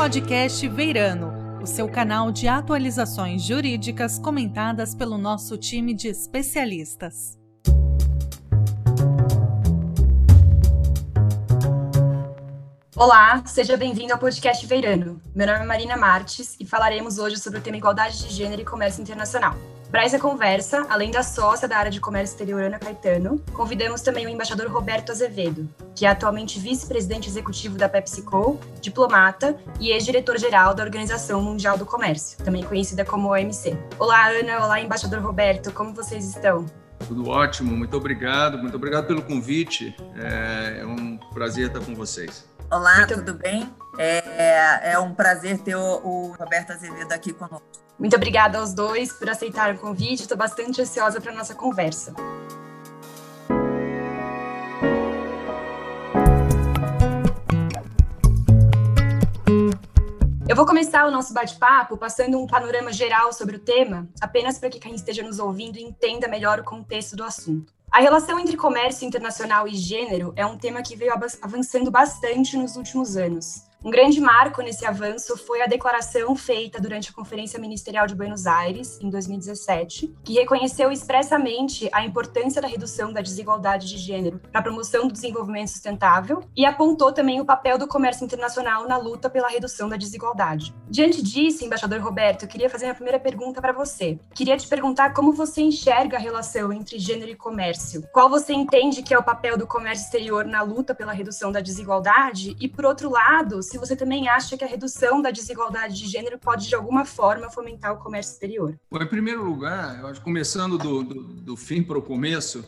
Podcast Veirano, o seu canal de atualizações jurídicas comentadas pelo nosso time de especialistas. Olá, seja bem-vindo ao Podcast Veirano. Meu nome é Marina Martins e falaremos hoje sobre o tema Igualdade de Gênero e Comércio Internacional. Para essa conversa, além da sócia da área de comércio exterior, Ana Caetano, convidamos também o embaixador Roberto Azevedo, que é atualmente vice-presidente executivo da PepsiCo, diplomata e ex-diretor-geral da Organização Mundial do Comércio, também conhecida como OMC. Olá, Ana. Olá, embaixador Roberto. Como vocês estão? Tudo ótimo. Muito obrigado pelo convite. É um prazer estar com vocês. Olá, tudo bem? É um prazer ter o Roberto Azevedo aqui conosco. Muito obrigada aos dois por aceitar o convite. Estou bastante ansiosa para a nossa conversa. Eu vou começar o nosso bate-papo passando um panorama geral sobre o tema, apenas para que quem esteja nos ouvindo entenda melhor o contexto do assunto. A relação entre comércio internacional e gênero é um tema que veio avançando bastante nos últimos anos. Um grande marco nesse avanço foi a declaração feita durante a Conferência Ministerial de Buenos Aires, em 2017, que reconheceu expressamente a importância da redução da desigualdade de gênero para a promoção do desenvolvimento sustentável e apontou também o papel do comércio internacional na luta pela redução da desigualdade. Diante disso, embaixador Roberto, eu queria fazer minha primeira pergunta para você. Queria te perguntar como você enxerga a relação entre gênero e comércio. Qual você entende que é o papel do comércio exterior na luta pela redução da desigualdade? E, por outro lado, se você também acha que a redução da desigualdade de gênero pode, de alguma forma, fomentar o comércio exterior. Bom, em primeiro lugar, eu acho, começando do fim para o começo,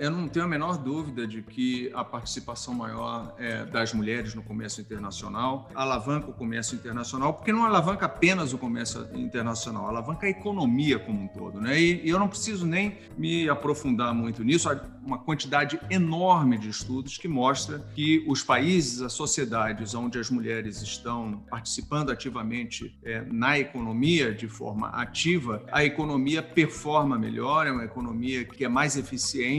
eu não tenho a menor dúvida de que a participação maior das mulheres no comércio internacional alavanca o comércio internacional, porque não alavanca apenas o comércio internacional, alavanca a economia como um todo, né? E eu não preciso nem me aprofundar muito nisso. Há uma quantidade enorme de estudos que mostra que os países, as sociedades onde as mulheres estão participando ativamente na economia, de forma ativa, a economia performa melhor, é uma economia que é mais eficiente,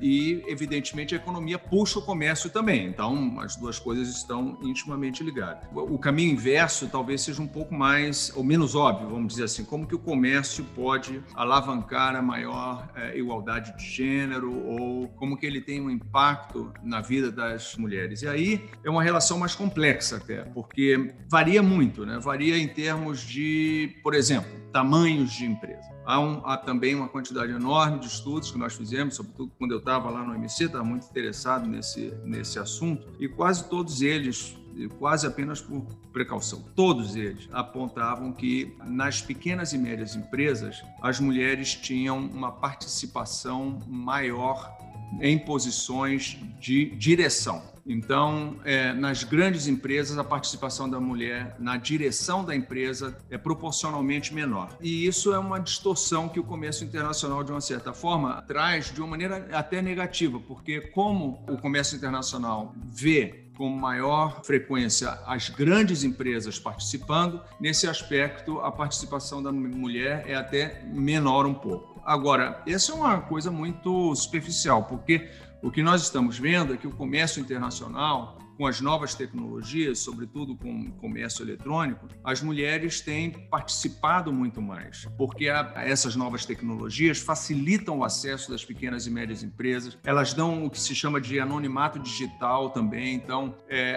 e, evidentemente, a economia puxa o comércio também. Então, as duas coisas estão intimamente ligadas. O caminho inverso talvez seja um pouco mais, ou menos óbvio, vamos dizer assim, como que o comércio pode alavancar a maior igualdade de gênero ou como que ele tem um impacto na vida das mulheres. E aí é uma relação mais complexa até, porque varia muito, né? Varia em termos de, por exemplo, tamanhos de empresa. Há também uma quantidade enorme de estudos que nós fizemos, sobretudo quando eu estava lá no OMC, estava muito interessado nesse assunto, e quase todos eles, quase apenas por precaução, todos eles apontavam que nas pequenas e médias empresas as mulheres tinham uma participação maior em posições de direção. Então, nas grandes empresas, a participação da mulher na direção da empresa é proporcionalmente menor. E isso é uma distorção que o comércio internacional, de uma certa forma, traz de uma maneira até negativa, porque como o comércio internacional vê com maior frequência as grandes empresas participando, nesse aspecto a participação da mulher é até menor um pouco. Agora, essa é uma coisa muito superficial, porque o que nós estamos vendo é que o comércio internacional, com as novas tecnologias, sobretudo com o comércio eletrônico, as mulheres têm participado muito mais, porque essas novas tecnologias facilitam o acesso das pequenas e médias empresas, elas dão o que se chama de anonimato digital também, então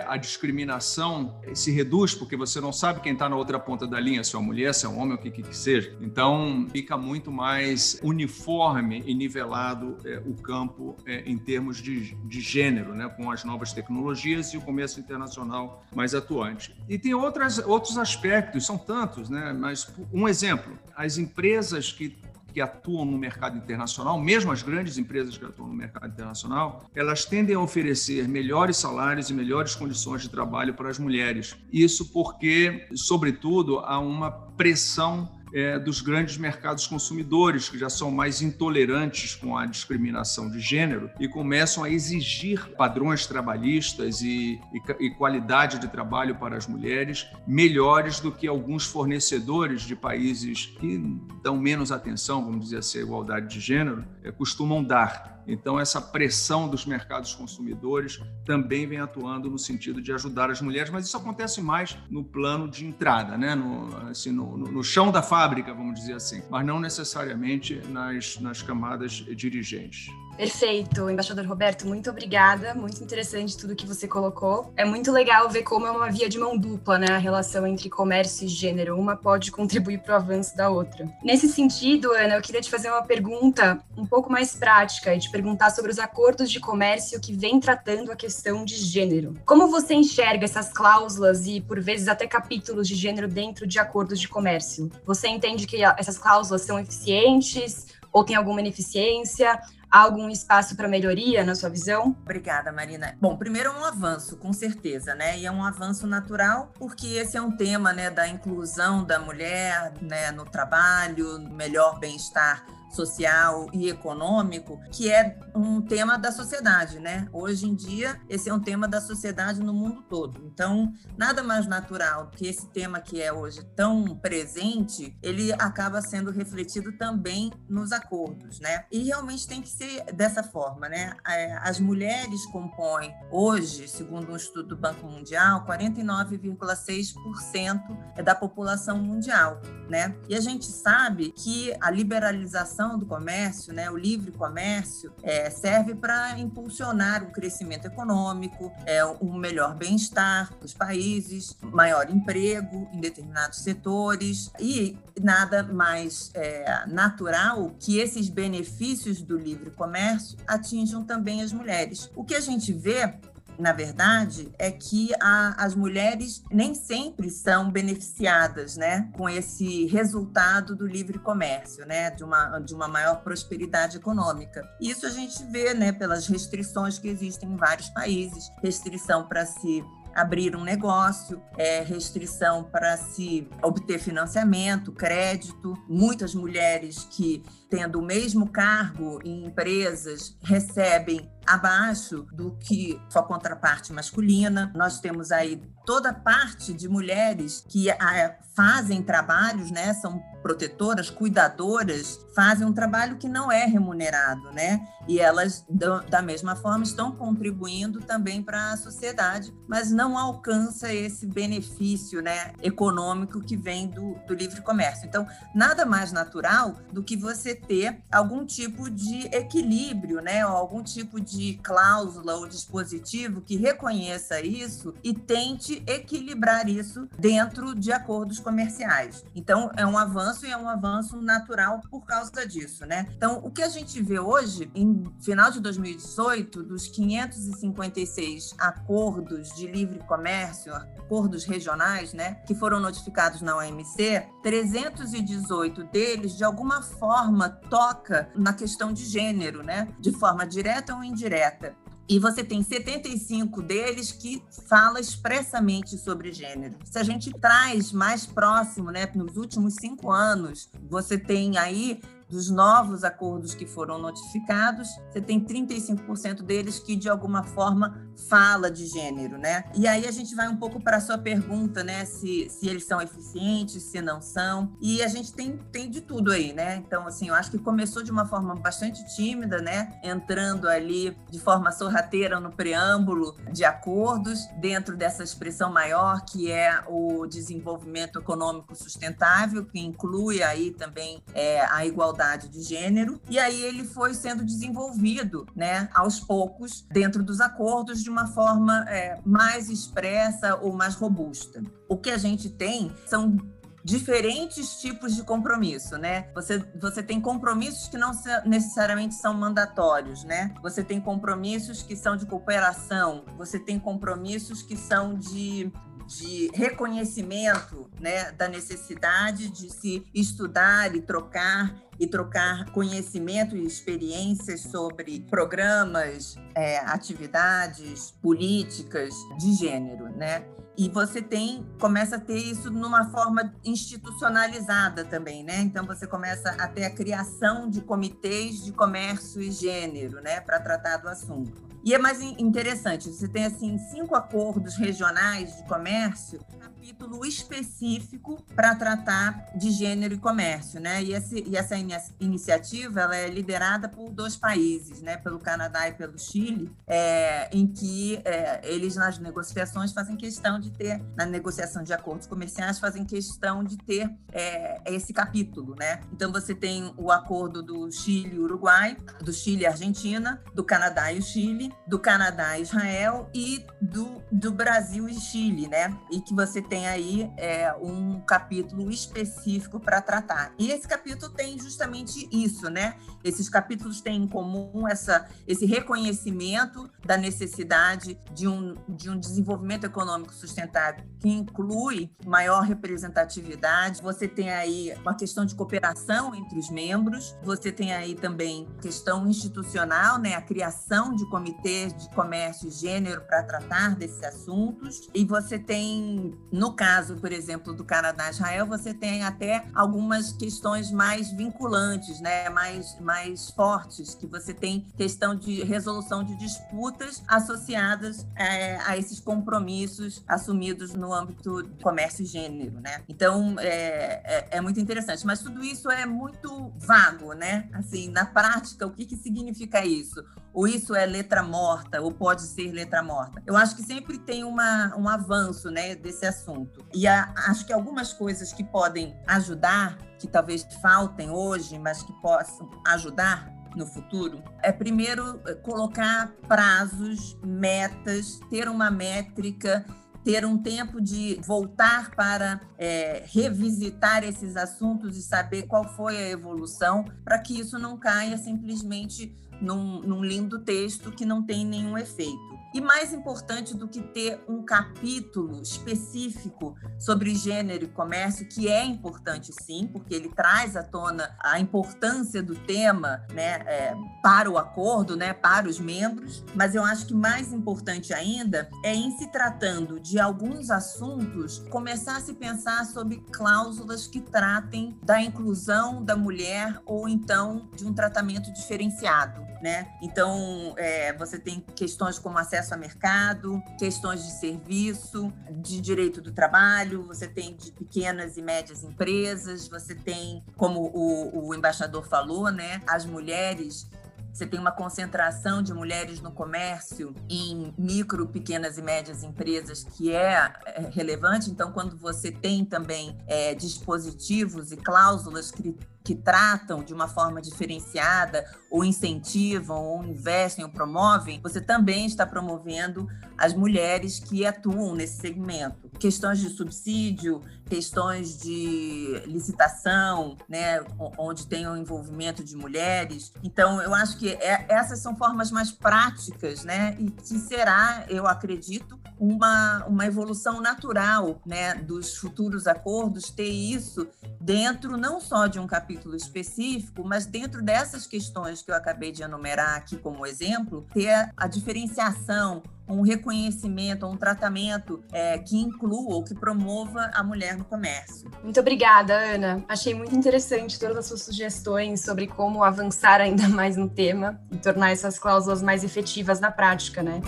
a discriminação se reduz, porque você não sabe quem está na outra ponta da linha, se é uma mulher, se é um homem, o que seja. Então fica muito mais uniforme e nivelado o campo em termos de gênero, né, com as novas tecnologias e o comércio internacional mais atuante. E tem outros aspectos, são tantos, né? Mas um exemplo, as empresas que atuam no mercado internacional, mesmo as grandes empresas que atuam no mercado internacional, elas tendem a oferecer melhores salários e melhores condições de trabalho para as mulheres. Isso porque, sobretudo, há uma pressão dos grandes mercados consumidores, que já são mais intolerantes com a discriminação de gênero e começam a exigir padrões trabalhistas e qualidade de trabalho para as mulheres melhores do que alguns fornecedores de países que dão menos atenção, vamos dizer assim, à igualdade de gênero, costumam dar. Então, essa pressão dos mercados consumidores também vem atuando no sentido de ajudar as mulheres, mas isso acontece mais no plano de entrada, né? No chão da fábrica, vamos dizer assim, mas não necessariamente nas camadas dirigentes. Perfeito, embaixador Roberto, muito obrigada, muito interessante tudo que você colocou. É muito legal ver como é uma via de mão dupla, né, a relação entre comércio e gênero, uma pode contribuir para o avanço da outra. Nesse sentido, Ana, eu queria te fazer uma pergunta um pouco mais prática e te perguntar sobre os acordos de comércio que vem tratando a questão de gênero. Como você enxerga essas cláusulas e, por vezes, até capítulos de gênero dentro de acordos de comércio? Você entende que essas cláusulas são eficientes ou tem alguma ineficiência? Há algum espaço para melhoria, na sua visão? Obrigada, Marina. Bom, primeiro é um avanço, com certeza, né? E é um avanço natural, porque esse é um tema, né, da inclusão da mulher, né, no trabalho, no melhor bem-estar social e econômico, que é um tema da sociedade, né? Hoje em dia, esse é um tema da sociedade no mundo todo. Então, nada mais natural que esse tema que é hoje tão presente, ele acaba sendo refletido também nos acordos, né? E realmente tem que ser dessa forma, né? As mulheres compõem hoje, segundo um estudo do Banco Mundial, 49,6% da população mundial, né? E a gente sabe que a liberalização do comércio, né, o livre comércio, serve para impulsionar o crescimento econômico, um melhor bem-estar dos países, maior emprego em determinados setores e nada mais natural que esses benefícios do livre comércio atinjam também as mulheres. O que a gente vê, na verdade, é que as mulheres nem sempre são beneficiadas, né, com esse resultado do livre comércio, né, de uma maior prosperidade econômica. Isso a gente vê, né, pelas restrições que existem em vários países, restrição para se abrir um negócio, restrição para se obter financiamento, crédito. Muitas mulheres que, tendo o mesmo cargo em empresas, recebem abaixo do que sua contraparte masculina. Nós temos aí toda a parte de mulheres que fazem trabalhos, né? São protetoras, cuidadoras, fazem um trabalho que não é remunerado, né? E elas, da mesma forma, estão contribuindo também para a sociedade, mas não alcança esse benefício, né, econômico que vem do livre comércio. Então, nada mais natural do que você ter algum tipo de equilíbrio, né? Ou algum tipo de cláusula ou dispositivo que reconheça isso e tente equilibrar isso dentro de acordos comerciais. Então, é um avanço e é um avanço natural por causa disso, né? Então, o que a gente vê hoje, em final de 2018, dos 556 acordos de livre comércio, acordos regionais, né, que foram notificados na OMC, 318 deles, de alguma forma, toca na questão de gênero, né, de forma direta ou indireta. E você tem 75 deles que fala expressamente sobre gênero. Se a gente traz mais próximo, né, nos últimos 5 anos, você tem aí, dos novos acordos que foram notificados, você tem 35% deles que, de alguma forma, fala de gênero, né? E aí a gente vai um pouco para a sua pergunta, né? Se eles são eficientes, se não são. E a gente tem de tudo aí, né? Então, assim, eu acho que começou de uma forma bastante tímida, né? Entrando ali de forma sorrateira no preâmbulo de acordos, dentro dessa expressão maior que é o desenvolvimento econômico sustentável, que inclui aí também a igualdade de gênero, e aí ele foi sendo desenvolvido, né, aos poucos, dentro dos acordos, de uma forma mais expressa ou mais robusta. O que a gente tem são diferentes tipos de compromisso, né? Você tem compromissos que não necessariamente são mandatórios, né? Você tem compromissos que são de cooperação, você tem compromissos que são de reconhecimento, né, da necessidade de se estudar e trocar conhecimento e experiências sobre programas, atividades, políticas de gênero, né? E você começa a ter isso numa forma institucionalizada também, né? Então, você começa a ter a criação de comitês de comércio e gênero, né, para tratar do assunto. E é mais interessante, você tem assim 5 acordos regionais de comércio, capítulo específico para tratar de gênero e comércio, né? E essa iniciativa ela é liderada por 2 países, né? Pelo Canadá e pelo Chile, em que eles nas negociações fazem questão de ter, na negociação de acordos comerciais, fazem questão de ter esse capítulo, né? Então você tem o acordo do Chile-Uruguai, do Chile-Argentina, do Canadá e o Chile, do Canadá e Israel e do Brasil e Chile, né? E que você tem aí um capítulo específico para tratar. E esse capítulo tem justamente isso, né? Esses capítulos têm em comum esse reconhecimento da necessidade de um desenvolvimento econômico sustentável que inclui maior representatividade. Você tem aí uma questão de cooperação entre os membros, você tem aí também questão institucional, né? A criação de comitês de comércio e gênero para tratar desses assuntos. E você tem, no caso, por exemplo, do Canadá e Israel, você tem até algumas questões mais vinculantes, né? mais fortes, que você tem questão de resolução de disputas associadas a esses compromissos assumidos no âmbito do comércio e gênero, né? Então, é muito interessante. Mas tudo isso é muito vago, né? Assim, na prática, o que significa isso? Ou isso é letra morta, ou pode ser letra morta? Eu acho que sempre tem um avanço, né, desse assunto. E acho que algumas coisas que podem ajudar, que talvez faltem hoje, mas que possam ajudar no futuro, é primeiro colocar prazos, metas, ter uma métrica, ter um tempo de voltar para revisitar esses assuntos e saber qual foi a evolução, para que isso não caia simplesmente num lindo texto que não tem nenhum efeito. E mais importante do que ter um capítulo específico sobre gênero e comércio, que é importante sim, porque ele traz à tona a importância do tema, né, para o acordo, né, para os membros, mas eu acho que mais importante ainda é, em se tratando de alguns assuntos, começar a se pensar sobre cláusulas que tratem da inclusão da mulher ou então de um tratamento diferenciado, né? Então, você tem questões como acesso a mercado, questões de serviço, de direito do trabalho, você tem de pequenas e médias empresas, você tem, como o embaixador falou, né, as mulheres. Você tem uma concentração de mulheres no comércio em micro, pequenas e médias empresas que é relevante. Então, quando você tem também dispositivos e cláusulas que tratam de uma forma diferenciada, ou incentivam, ou investem, ou promovem, você também está promovendo as mulheres que atuam nesse segmento. Questões de subsídio, questões de licitação, né, onde tem o envolvimento de mulheres. Então, eu acho que essas são formas mais práticas, né, e que será, eu acredito, uma evolução natural, né, dos futuros acordos, ter isso dentro não só de um capítulo específico, mas dentro dessas questões que eu acabei de enumerar aqui como exemplo, ter a diferenciação, um reconhecimento, um tratamento que inclua ou que promova a mulher no comércio. Muito obrigada, Ana. Achei muito interessante todas as suas sugestões sobre como avançar ainda mais no tema e tornar essas cláusulas mais efetivas na prática, né?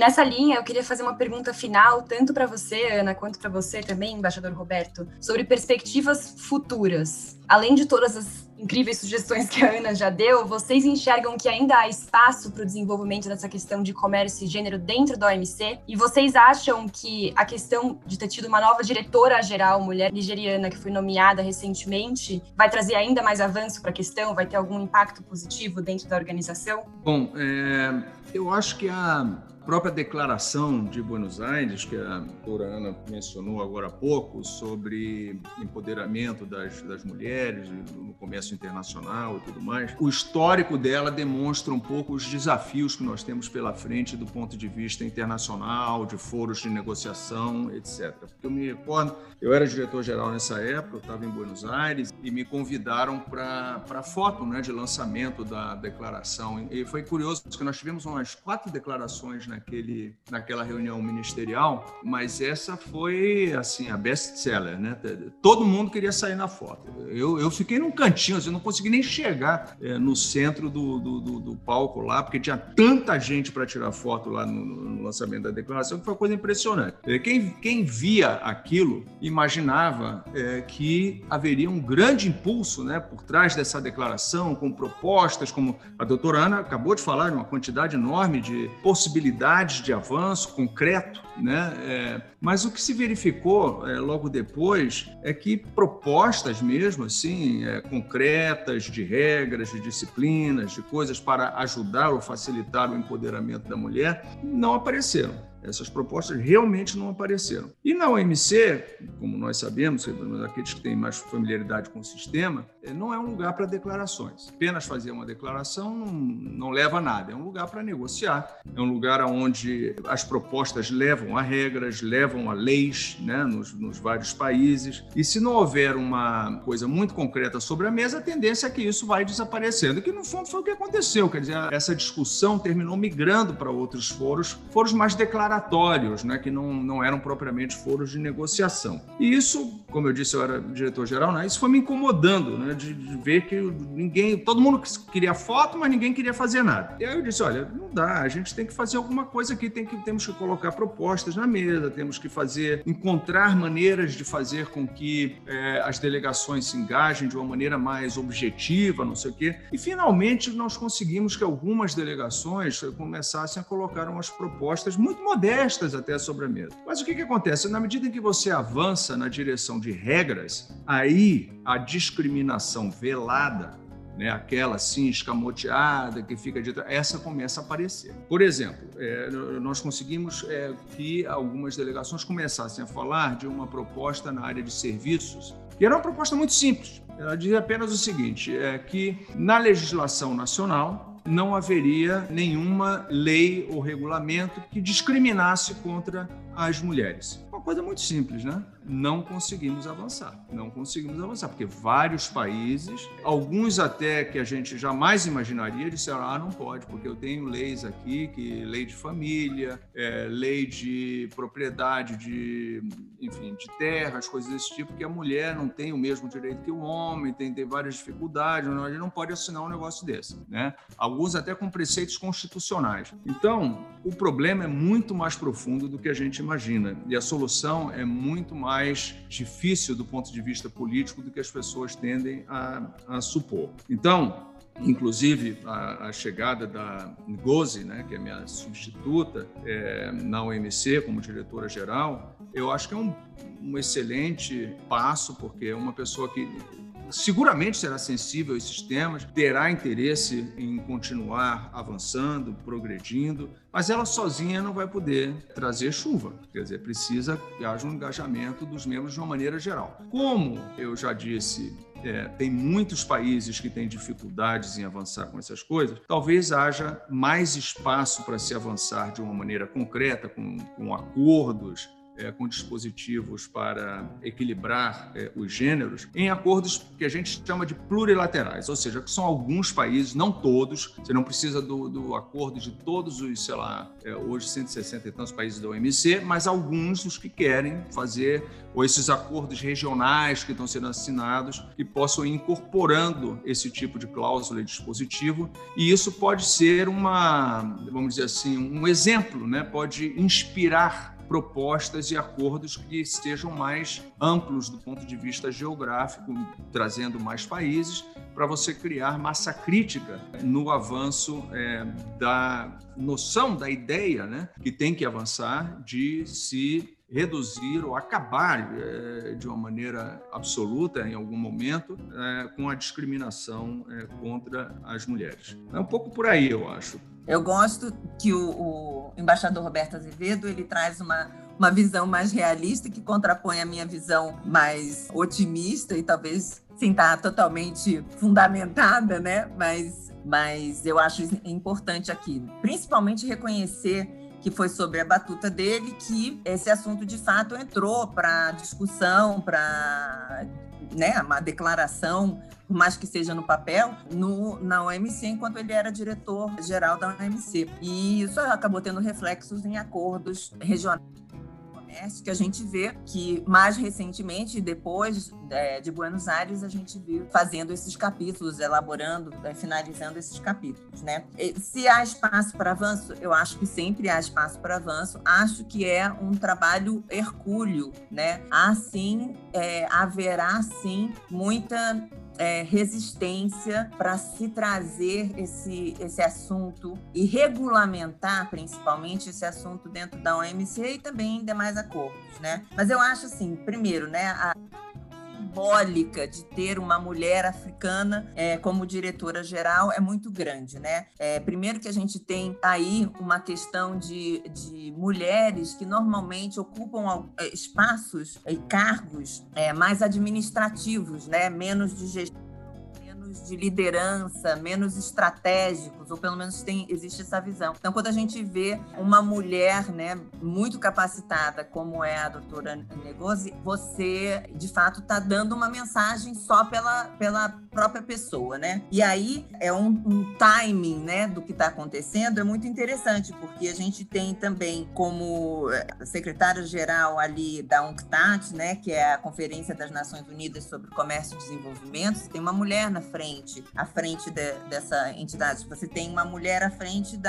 Nessa linha, eu queria fazer uma pergunta final, tanto para você, Ana, quanto para você também, embaixador Roberto, sobre perspectivas futuras. Além de todas as incríveis sugestões que a Ana já deu, vocês enxergam que ainda há espaço para o desenvolvimento dessa questão de comércio e gênero dentro da OMC? E vocês acham que a questão de ter tido uma nova diretora-geral, mulher nigeriana, que foi nomeada recentemente, vai trazer ainda mais avanço para a questão? Vai ter algum impacto positivo dentro da organização? Bom, eu acho que a própria declaração de Buenos Aires, que a doutora Ana mencionou agora há pouco, sobre empoderamento das mulheres no comércio internacional e tudo mais, o histórico dela demonstra um pouco os desafios que nós temos pela frente do ponto de vista internacional, de foros de negociação, etc. Porque eu me recordo, eu era diretor-geral nessa época, eu estava em Buenos Aires e me convidaram para a foto, né, de lançamento da declaração. E foi curioso, porque nós tivemos umas 4 declarações na naquela reunião ministerial, mas essa foi assim, a best-seller, né? Todo mundo queria sair na foto. Eu fiquei num cantinho, assim, eu não consegui nem chegar no centro do palco lá, porque tinha tanta gente para tirar foto lá no lançamento da declaração, que foi uma coisa impressionante. Quem via aquilo imaginava que haveria um grande impulso, né, por trás dessa declaração, com propostas, como a doutora Ana acabou de falar, uma quantidade enorme de possibilidades de avanço concreto, né? Mas o que se verificou logo depois é que propostas mesmo, assim, concretas, de regras, de disciplinas, de coisas para ajudar ou facilitar o empoderamento da mulher, não apareceram. Essas propostas realmente não apareceram. E na OMC, como nós sabemos, aqueles que têm mais familiaridade com o sistema, não é um lugar para declarações. Apenas fazer uma declaração não leva a nada. É um lugar para negociar. É um lugar onde as propostas levam a regras, levam a leis, né, nos vários países. E se não houver uma coisa muito concreta sobre a mesa, a tendência é que isso vai desaparecendo. Que, no fundo, foi o que aconteceu. Quer dizer, essa discussão terminou migrando para outros foros mais declarados, declaratórios, né, que não eram propriamente foros de negociação. E isso, como eu disse, eu era diretor-geral, né, isso foi me incomodando, né, de ver que todo mundo queria foto, mas ninguém queria fazer nada. E aí eu disse, olha, não dá, a gente tem que fazer alguma coisa aqui, temos que colocar propostas na mesa, temos que encontrar maneiras de fazer com que as delegações se engajem de uma maneira mais objetiva, não sei o quê. E, finalmente, nós conseguimos que algumas delegações começassem a colocar umas propostas muito modestas até sobre a mesa. Mas o que acontece? Na medida em que você avança na direção de regras, aí a discriminação velada, né, aquela assim escamoteada que fica de trás, essa começa a aparecer. Por exemplo, nós conseguimos que algumas delegações começassem a falar de uma proposta na área de serviços, que era uma proposta muito simples. Ela dizia apenas o seguinte, que na legislação nacional não haveria nenhuma lei ou regulamento que discriminasse contra as mulheres. Uma coisa muito simples, né? Não conseguimos avançar, porque vários países, alguns até que a gente jamais imaginaria, disseram, não pode, porque eu tenho leis aqui, lei de família, lei de propriedade de terras, coisas desse tipo, que a mulher não tem o mesmo direito que o homem, tem várias dificuldades, ele não pode assinar um negócio desse, né? Alguns até com preceitos constitucionais. Então, o problema é muito mais profundo do que a gente imagina, e a solução é muito mais difícil do ponto de vista político do que as pessoas tendem a supor. Então, inclusive, a chegada da Ngozi, né, que é minha substituta na OMC como diretora-geral, eu acho que é um excelente passo, porque é uma pessoa que seguramente será sensível a esses temas, terá interesse em continuar avançando, progredindo, mas ela sozinha não vai poder trazer chuva. Quer dizer, precisa que haja um engajamento dos membros de uma maneira geral. Como eu já disse, tem muitos países que têm dificuldades em avançar com essas coisas, talvez haja mais espaço para se avançar de uma maneira concreta, com acordos, com dispositivos para equilibrar os gêneros, em acordos que a gente chama de plurilaterais, ou seja, que são alguns países, não todos, você não precisa do acordo de todos os, hoje 160 e tantos países da OMC, mas alguns dos que querem fazer, ou esses acordos regionais que estão sendo assinados, que possam ir incorporando esse tipo de cláusula e dispositivo, e isso pode ser vamos dizer assim, um exemplo, né? Pode inspirar propostas e acordos que sejam mais amplos do ponto de vista geográfico, trazendo mais países, para você criar massa crítica no avanço da noção, da ideia, né, que tem que avançar de se reduzir ou acabar de uma maneira absoluta, em algum momento, com a discriminação contra as mulheres. É um pouco por aí, eu acho. Eu gosto que o embaixador Roberto Azevedo ele traz uma visão mais realista que contrapõe a minha visão mais otimista e talvez sem estar totalmente fundamentada, né? Mas eu acho importante aqui, principalmente reconhecer que foi sobre a batuta dele que esse assunto de fato entrou para discussão, para né, a declaração, por mais que seja no papel, na OMC, enquanto ele era diretor-geral da OMC. E isso acabou tendo reflexos em acordos regionais de comércio, que a gente vê que, mais recentemente, depois de Buenos Aires, a gente viu fazendo esses capítulos, elaborando, finalizando esses capítulos, né? Se há espaço para avanço, eu acho que sempre há espaço para avanço. Acho que é um trabalho hercúleo, né? Haverá, sim, muita... resistência para se trazer esse assunto e regulamentar, principalmente, esse assunto dentro da OMC e também em demais acordos, né? Mas eu acho assim, primeiro, né, a simbólica de ter uma mulher africana como diretora-geral é muito grande, né? Primeiro que a gente tem aí uma questão de mulheres que normalmente ocupam espaços e cargos mais administrativos, né? Menos de gestão, de liderança, menos estratégicos, ou pelo menos existe essa visão. Então, quando a gente vê uma mulher, né, muito capacitada, como é a doutora Ngozi, você, de fato, está dando uma mensagem só pela própria pessoa, né? E aí, é um timing, né, do que está acontecendo, é muito interessante, porque a gente tem também como secretária-geral ali da UNCTAD, né, que é a Conferência das Nações Unidas sobre Comércio e Desenvolvimento, tem uma mulher na frente dessa entidade. Você tem uma mulher à frente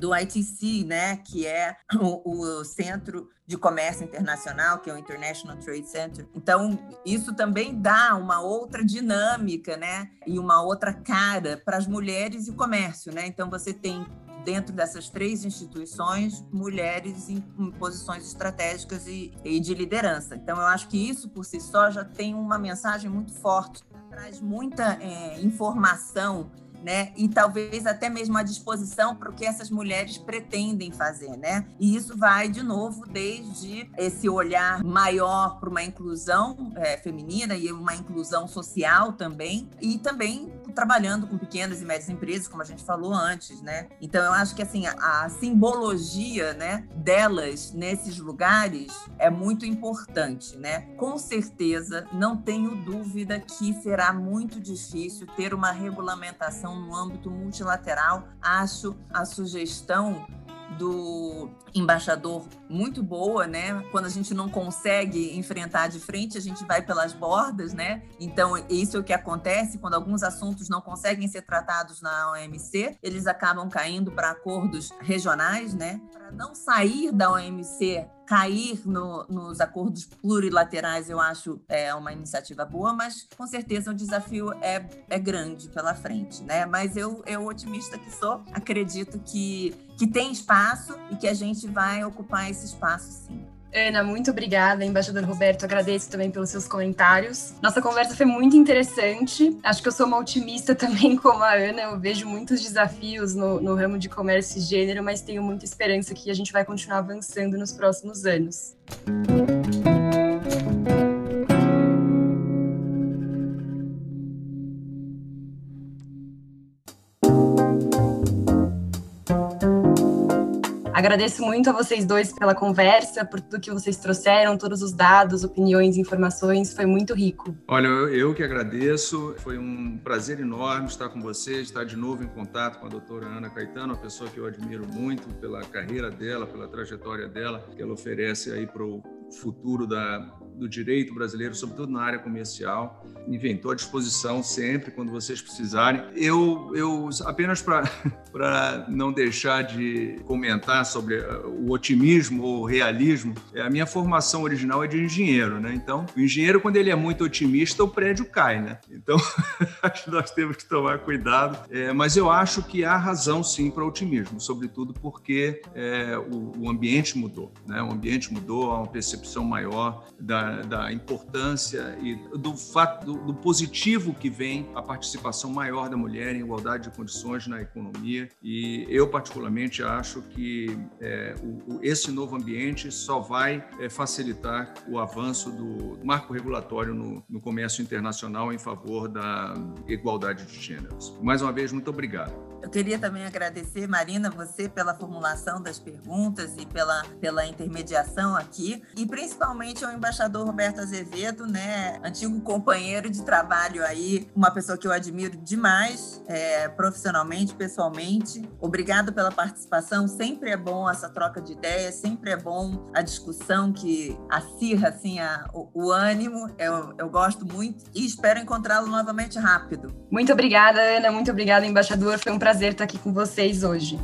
do ITC, né, que é o Centro de Comércio Internacional, que é o International Trade Center. Então, isso também dá uma outra dinâmica, né, e uma outra cara para as mulheres e o comércio, né? Então, você tem dentro dessas três instituições, mulheres em posições estratégicas e de liderança. Então, eu acho que isso, por si só, já tem uma mensagem muito forte. Traz muita informação, né? E talvez até mesmo a disposição para o que essas mulheres pretendem fazer, né? E isso vai, de novo, desde esse olhar maior para uma inclusão feminina e uma inclusão social também, e também trabalhando com pequenas e médias empresas, como a gente falou antes, né? Então, eu acho que assim, a simbologia, né, delas nesses lugares é muito importante, né? Com certeza, não tenho dúvida que será muito difícil ter uma regulamentação no âmbito multilateral. Acho a sugestão do embaixador muito boa, né? Quando a gente não consegue enfrentar de frente, a gente vai pelas bordas, né? Então, isso é o que acontece quando alguns assuntos não conseguem ser tratados na OMC, eles acabam caindo para acordos regionais, né? Para não sair da OMC, cair nos acordos plurilaterais, eu acho uma iniciativa boa, mas com certeza o desafio é grande pela frente, né? Mas eu otimista que sou, acredito que tem espaço e que a gente vai ocupar esse espaço, sim. Ana, muito obrigada, embaixador Roberto, agradeço também pelos seus comentários. Nossa conversa foi muito interessante, acho que eu sou uma otimista também como a Ana, eu vejo muitos desafios no ramo de comércio e gênero, mas tenho muita esperança que a gente vai continuar avançando nos próximos anos. Agradeço muito a vocês dois pela conversa, por tudo que vocês trouxeram, todos os dados, opiniões, informações, foi muito rico. Olha, eu que agradeço, foi um prazer enorme estar com vocês, estar de novo em contato com a doutora Ana Caetano, uma pessoa que eu admiro muito pela carreira dela, pela trajetória dela, que ela oferece aí para o futuro do direito brasileiro, sobretudo na área comercial. Estou à disposição sempre, quando vocês precisarem. Eu apenas para não deixar de comentar sobre o otimismo ou realismo, a minha formação original é de engenheiro, né? Então, o engenheiro, quando ele é muito otimista, o prédio cai, né? Então, acho que nós temos que tomar cuidado. Mas eu acho que há razão, sim, para o otimismo, sobretudo porque o ambiente mudou, né? O ambiente mudou, há uma percepção maior da importância e do fato do positivo que vem a participação maior da mulher em igualdade de condições na economia. E eu, particularmente, acho que esse novo ambiente só vai facilitar o avanço do marco regulatório no comércio internacional em favor da igualdade de gêneros. Mais uma vez, muito obrigado. Eu queria também agradecer, Marina, você pela formulação das perguntas e pela intermediação aqui, e principalmente ao embaixador governador Roberto Azevedo, né, antigo companheiro de trabalho aí, uma pessoa que eu admiro demais, profissionalmente, pessoalmente. Obrigado pela participação, sempre é bom essa troca de ideias, sempre é bom a discussão que acirra assim, o ânimo, eu gosto muito e espero encontrá-lo novamente rápido. Muito obrigada, Ana, muito obrigada, embaixador, foi um prazer estar aqui com vocês hoje.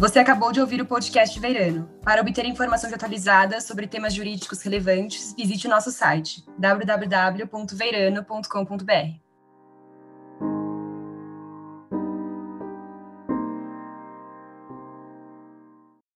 Você acabou de ouvir o Podcast Veirano. Para obter informações atualizadas sobre temas jurídicos relevantes, visite o nosso site www.veirano.com.br.